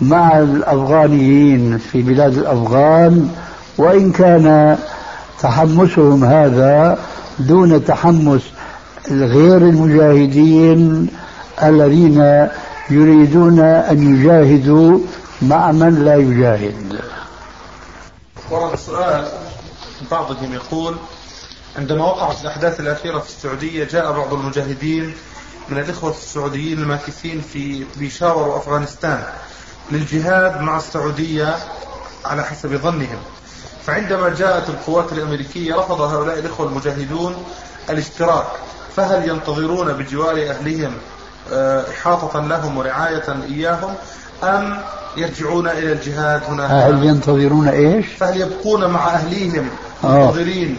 مع الأفغانيين في بلاد الأفغان، وإن كان تحمسهم هذا دون تحمس غير المجاهدين الذين يريدون أن يجاهدوا مع من لا يجاهد. ورد السؤال بعضهم يقول عندما وقعت الأحداث الأخيرة في السعودية جاء بعض المجاهدين من الإخوة السعوديين الماكثين في بيشاور وأفغانستان للجهاد مع السعودية على حسب ظنهم، فعندما جاءت القوات الأمريكية رفض هؤلاء الإخوة المجاهدون الاشتراك، فهل ينتظرون بجوار أهلهم إحاطة لهم ورعاية إياهم أم يرجعون إلى الجهاد هناك؟ هل ينتظرون إيش؟ فهل يبقون مع أهليهم منتظرين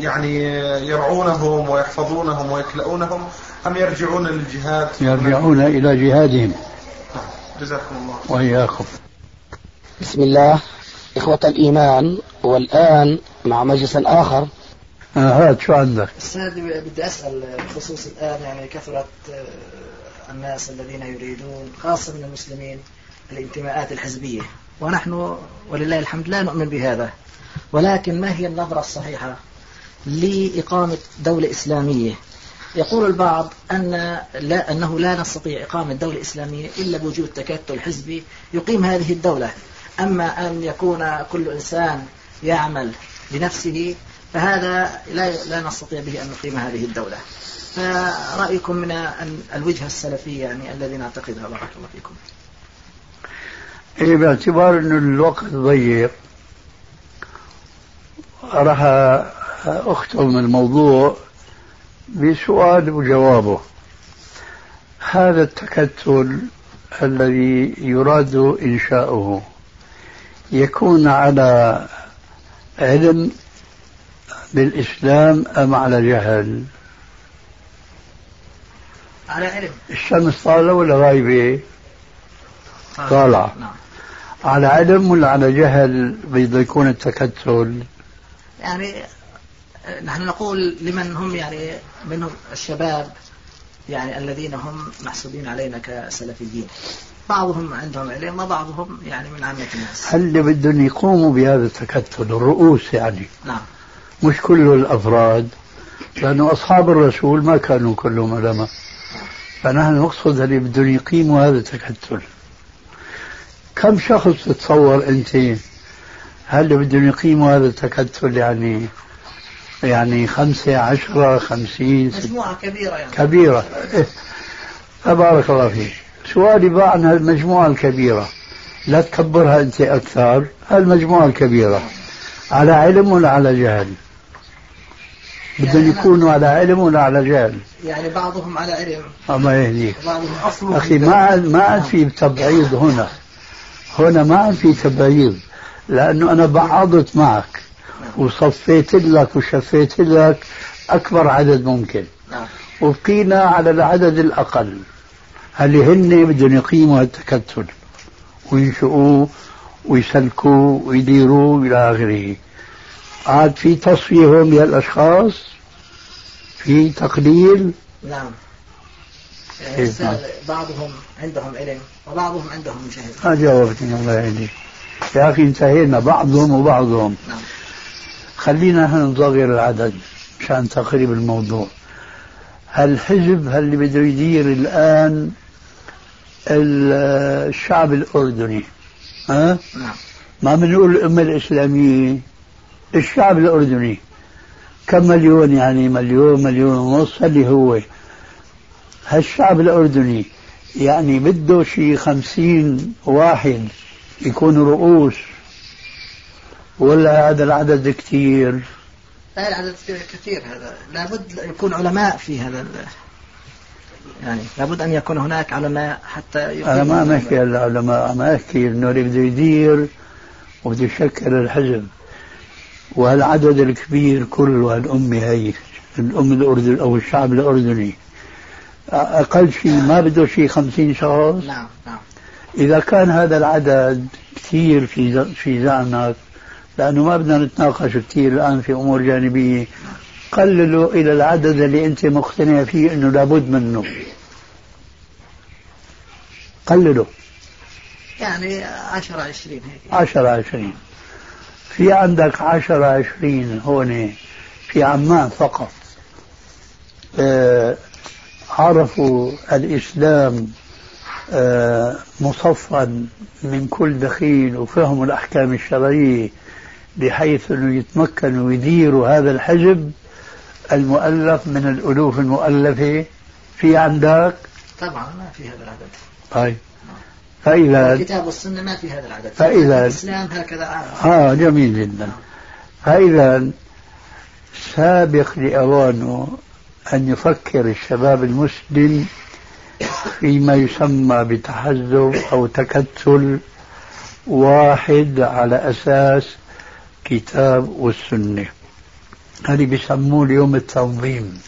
يعني يرعونهم ويحفظونهم ويكلؤونهم أم يرجعون للجهاد؟ يرجعون إلى جهادهم. جزاكم الله وإياكم. بسم الله. إخوة الإيمان، والآن مع مجلس آخر. هات شو عندك؟ بدي أسأل بخصوص الآن يعني كثرة الناس الذين يريدون خاصة من المسلمين الانتماءات الحزبية، ونحن ولله الحمد لا نؤمن بهذا، ولكن ما هي النظرة الصحيحة لإقامة دولة إسلامية؟ يقول البعض أنه لا نستطيع إقامة دولة إسلامية إلا بوجود تكتل حزبي يقيم هذه الدولة، أما أن يكون كل إنسان يعمل لنفسه فهذا لا نستطيع به أن نقيم هذه الدولة. فرأيكم من الوجهة السلفية يعني الذي نعتقدها، بارك الله فيكم. باعتبار أن الوقت ضيق راح أختم الموضوع بسؤال وجوابه. هذا التكتل الذي يراد إنشاؤه يكون على علم بالإسلام أم على جهل؟ على علم. الشمس طالعة ولا غايبة؟ طالعة. نعم. على علم ولا على جهل بده يكون التكتل؟ يعني نحن نقول لمن هم يعني منهم الشباب يعني الذين هم محسوبين علينا كسلفيين، بعضهم عندهم علم وبعضهم يعني من عامة الناس. هل بدهم يقوموا بهذا التكتل الرؤوس يعني؟ نعم. مش كل الأفراد، لأنه أصحاب الرسول ما كانوا كلهم علماء، فنحن نقصد اللي بدهم يقيموا هذا التكتل. كم شخص تتصور أنت هل بدهم يقيموا هذا التكتل؟ يعني 5 10 50 مجموعة كبيرة يعني. كبيرة. بارك الله فيك. سؤالي بقى عن هالمجموعة الكبيرة، لا تكبرها أنت أكثر. هالمجموعة الكبيرة على علم ولا على جهل؟ بدهم يعني يكونوا على علم ولا على جهل؟ يعني بعضهم على علم. الله يهديك أخي، ما عاد في تبعيض هنا ما عاد في تبعيض، لأنه أنا بعضت معك وصفيت لك وشفيت لك أكبر عدد ممكن، وبقينا على العدد الأقل اللي هن بدهم يقيموا التكتل وينشؤوه ويسلكوه ويديروه إلى آخره. عاد في تصفيهم للأشخاص، في تقليل. نعم. يعني بعضهم عندهم علم وبعضهم عندهم جهل. جاوبتني الله يهديك يا أخي. انتهينا بعضهم وبعضهم. نعم. خلينا نحن نصغر العدد مشان تقريب الموضوع. هالحزب اللي بده يدير الآن الشعب الأردني، نعم، ما بنقول الأمة الإسلامية، الشعب الأردني كم مليون؟ يعني مليون ونص اللي هو هالشعب الأردني، يعني بده شي 50 واحد يكونوا رؤوس، ولا هذا العدد كثير؟ لا، العدد كثير. هذا لابد يكون علماء في هذا يعني لابد أن يكون هناك علماء حتى. أنا ما أحكي العلماء، ما أحكي إنه اللي بده يدير وبده يشكل الحزب وهالعدد الكبير كله. هالأمة هي الأمة الأردن أو الشعب الأردني أقل شيء ما بده شيء 50 شخص. نعم. إذا كان هذا العدد كثير في زعمك، لأنه ما بدنا نتناقش كثير الآن في أمور جانبية، قللوا إلى العدد اللي أنت مقتنع فيه أنه لابد منه، قللوا يعني 10 20 هيك. 10 20 في عندك 10-20 هون في عمان فقط عرفوا الإسلام مصفا من كل دخيل وفهموا الأحكام الشرعية بحيث أنه يتمكنوا ويديروا هذا الحجب المؤلف من الألوف المؤلفة. في عندك طبعا ما في هذا العدد. طيب فإذا الكتاب والسنة ما في هذا العدد، فإذا الإسلام هكذا عارف. جميل جدا. فإذا سابق لأوانه أن يفكر الشباب المسلم فيما يسمى بتحزب أو تكتل واحد على أساس كتاب والسنة. هذه بيسموه اليوم التنظيم.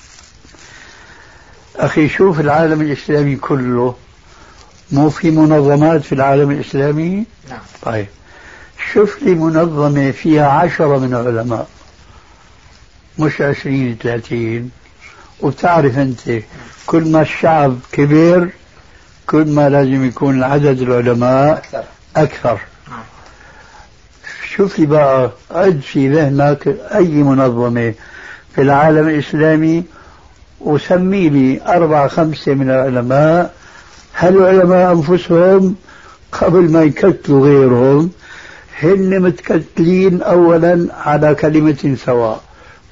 أخي شوف العالم الإسلامي كله، مو في منظمات في العالم الإسلامي؟ نعم. طيب شوف لي منظمة فيها 10 من العلماء، مش 20-30. وبتعرف أنت كل ما الشعب كبير كل ما لازم يكون عدد العلماء أكثر. شوف لي بقى، عد في ذهنك أي منظمة في العالم الإسلامي وسمي لي 4-5 من العلماء. هل العلماء أنفسهم قبل ما يكتلوا غيرهم هن متكتلين أولا على كلمة سواء،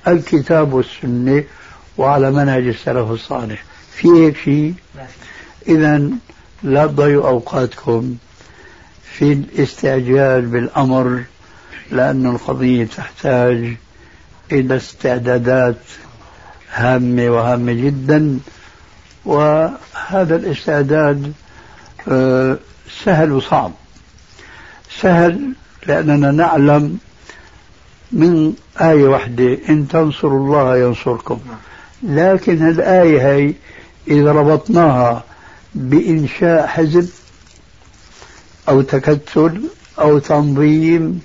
الكتاب والسنة، وعلى منهج السلف الصالح؟ في هيك شيء؟ إذن لا تضيعوا أوقاتكم في الاستعجال بالأمر، لأن القضية تحتاج إلى استعدادات هامة وهامة جدا، وهذا الاستعداد سهل وصعب. سهل لأننا نعلم من آية واحدة إن تنصروا الله ينصركم، لكن الآية هي إذا ربطناها بإنشاء حزب أو تكتل أو تنظيم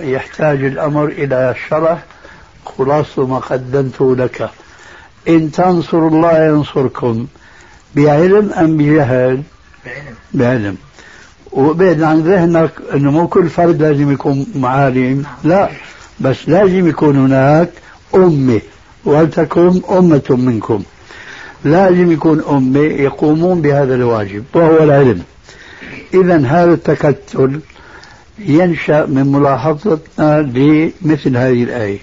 يحتاج الأمر إلى شرح. خلاصة ما قدمته لك، إن تنصروا الله ينصركم، بعلم أم بجهل؟ بعلم. وبعد عن ذهنك أنه مو كل فرد لازم يكون معالم، لا، بس لازم يكون هناك أمة، ولتكن أمة منكم، لازم يكون أمة يقومون بهذا الواجب وهو العلم. إذن هذا التكتل ينشأ من ملاحظتنا لمثل هذه الآية،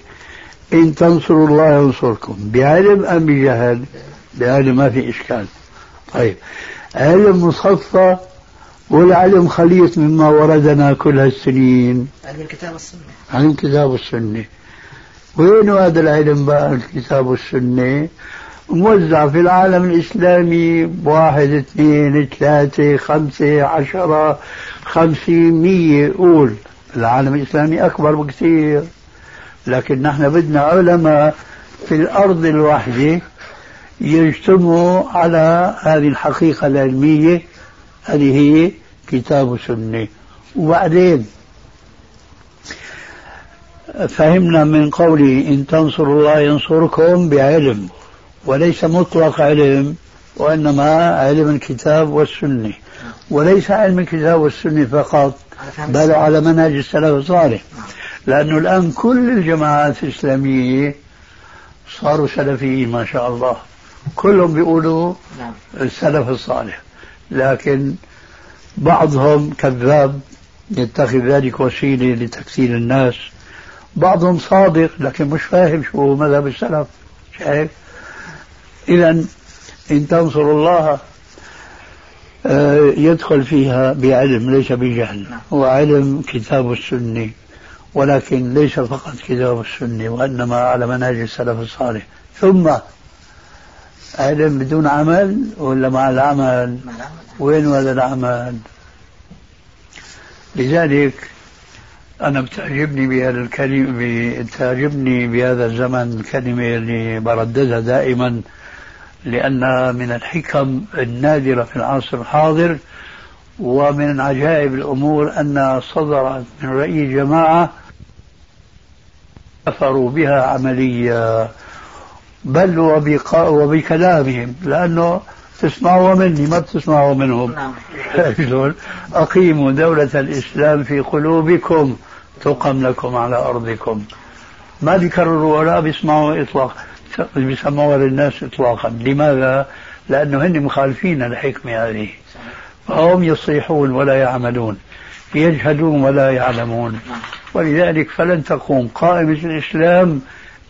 إن تنصروا الله ينصركم، بعلم أم بجهل؟ بعلم، ما في إشكال. طيب علم مصفى والعلم خليط مما وردنا كل هالسنين، علم الكتاب والسنة. علم الكتاب والسنة، وين هذا العلم بقى؟ الكتاب والسنة موزع في العالم الإسلامي 1، 2، 3، 5، 10، 50، 100. قول العالم الإسلامي أكبر بكثير، لكن نحن بدنا علماء في الأرض الواحدة يجتمعوا على هذه الحقيقة العلمية، هذه هي كتاب وسنة. وبعدين فهمنا من قولي إن تنصروا الله ينصركم بعلم، وليس مطلق علم، وإنما علم الكتاب والسنة، وليس علم الكتاب والسنة فقط بل على منهج السلف الصالح، لأنه الآن كل الجماعات الإسلامية صاروا سلفيين ما شاء الله، كلهم بيقولوا السلف الصالح، لكن بعضهم كذاب يتخذ ذلك وسيلة لتكسير الناس، بعضهم صادق لكن مش فاهم شو هو مذهب السلف. شايف؟ إذن إن تنصروا الله يدخل فيها بعلم ليس بجهل، هو علم كتاب والسنة، ولكن ليس فقط كتاب والسنة وإنما على منهج السلف الصالح. ثم علم بدون عمل ولا مع العمل؟ وين هذا العمل؟ لذلك أنا بتعجبني بهذا الكلمة، بتعجبني بهذا الزمن كلمة اللي برددها دائما، لأنها من الحكم النادرة في العصر الحاضر، ومن عجائب الأمور أنها صدرت من رأي جماعة أثروا بها عملية، بل وبكلامهم، لأنه تسمعوا مني ما بتسمعوا منهم. أقيموا دولة الإسلام في قلوبكم تقم لكم على أرضكم. ما بيكرروا ولا بيسمعوا إطلاق، بيسموها للناس إطلاقا. لماذا؟ لأنه هن مخالفين الحكمة هذه، فهم يصيحون ولا يعملون، يجهلون ولا يعلمون. ولذلك فلن تقوم قائمة الإسلام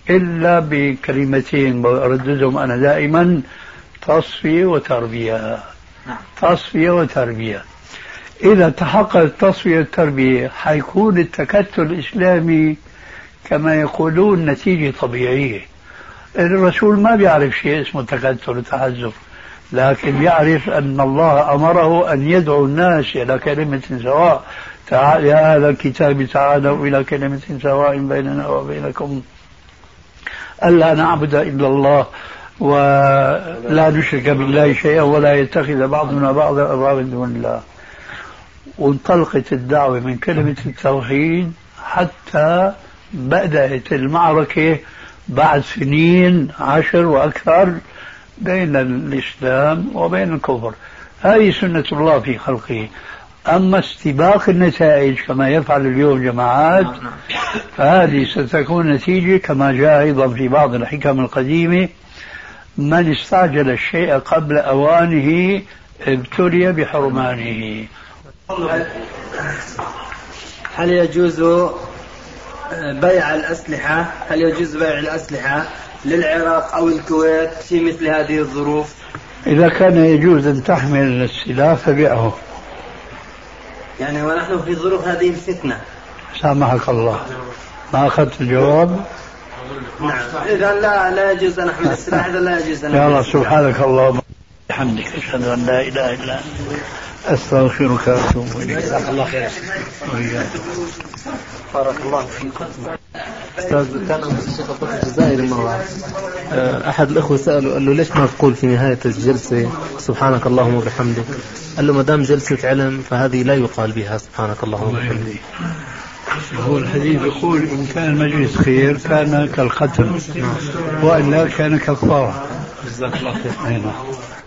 إلا بكلمتين برددهم أنا دائما: تصفية وتربية. تصفية وتربية. إذا تحقق التصفية والتربية حيكون التكتل الإسلامي كما يقولون نتيجة طبيعية. الرسول ما بيعرف شيء اسمه تكتل وتحزب، لكن يعرف أن الله أمره أن يدعو الناس إلى كلمة سواء، تعالى هذا الكتاب تعالوا إلى كلمة سواء بيننا وبينكم ألا نعبد إلا الله ولا نشرك بالله شيئا ولا يتخذ بعضنا بعضا أربابا دون الله. وانطلقت الدعوة من كلمة التوحيد حتى بدأت المعركة بعد سنين 10 وأكثر بين الإسلام وبين الكفر. هذه سنة الله في خلقه. أما استباق النتائج كما يفعل اليوم جماعات فهذه ستكون نتيجة كما جاء أيضا في بعض الحكم القديمة: من استعجل الشيء قبل أوانه ابتلي بحرمانه. هل يجوز بيع الأسلحة؟ هل يجوز بيع الأسلحة للعراق أو الكويت في مثل هذه الظروف؟ إذا كان يجوز أن تحمل السلاح فبيعه. يعني ونحن في ظروف هذه الفتنة. سامحك الله، ما أخذت الجواب. نعم. إذا لا يجوز أن أحمل السلاح. إذا لا يجوز أن. يا الله، سبحانك اللهم وبحمدك، أشهد أن لا إله إلا أنت، أستغفرك وأتوب إليك. جزاك الله خير. بارك الله فيكم. أستاذ، كان الشيخ الطفل الجزائري مرة أحد الأخوة سأله، قال له: ليش ما تقول في نهاية الجلسة سبحانك اللهم وبحمدك؟ قال له: ما دام جلسة علم فهذه لا يقال بها سبحانك اللهم وبحمدك. هو الحديث يقول: إن كان المجلس خير كان كالختم، وإلا كان كالكفارة. جزاك الله خير.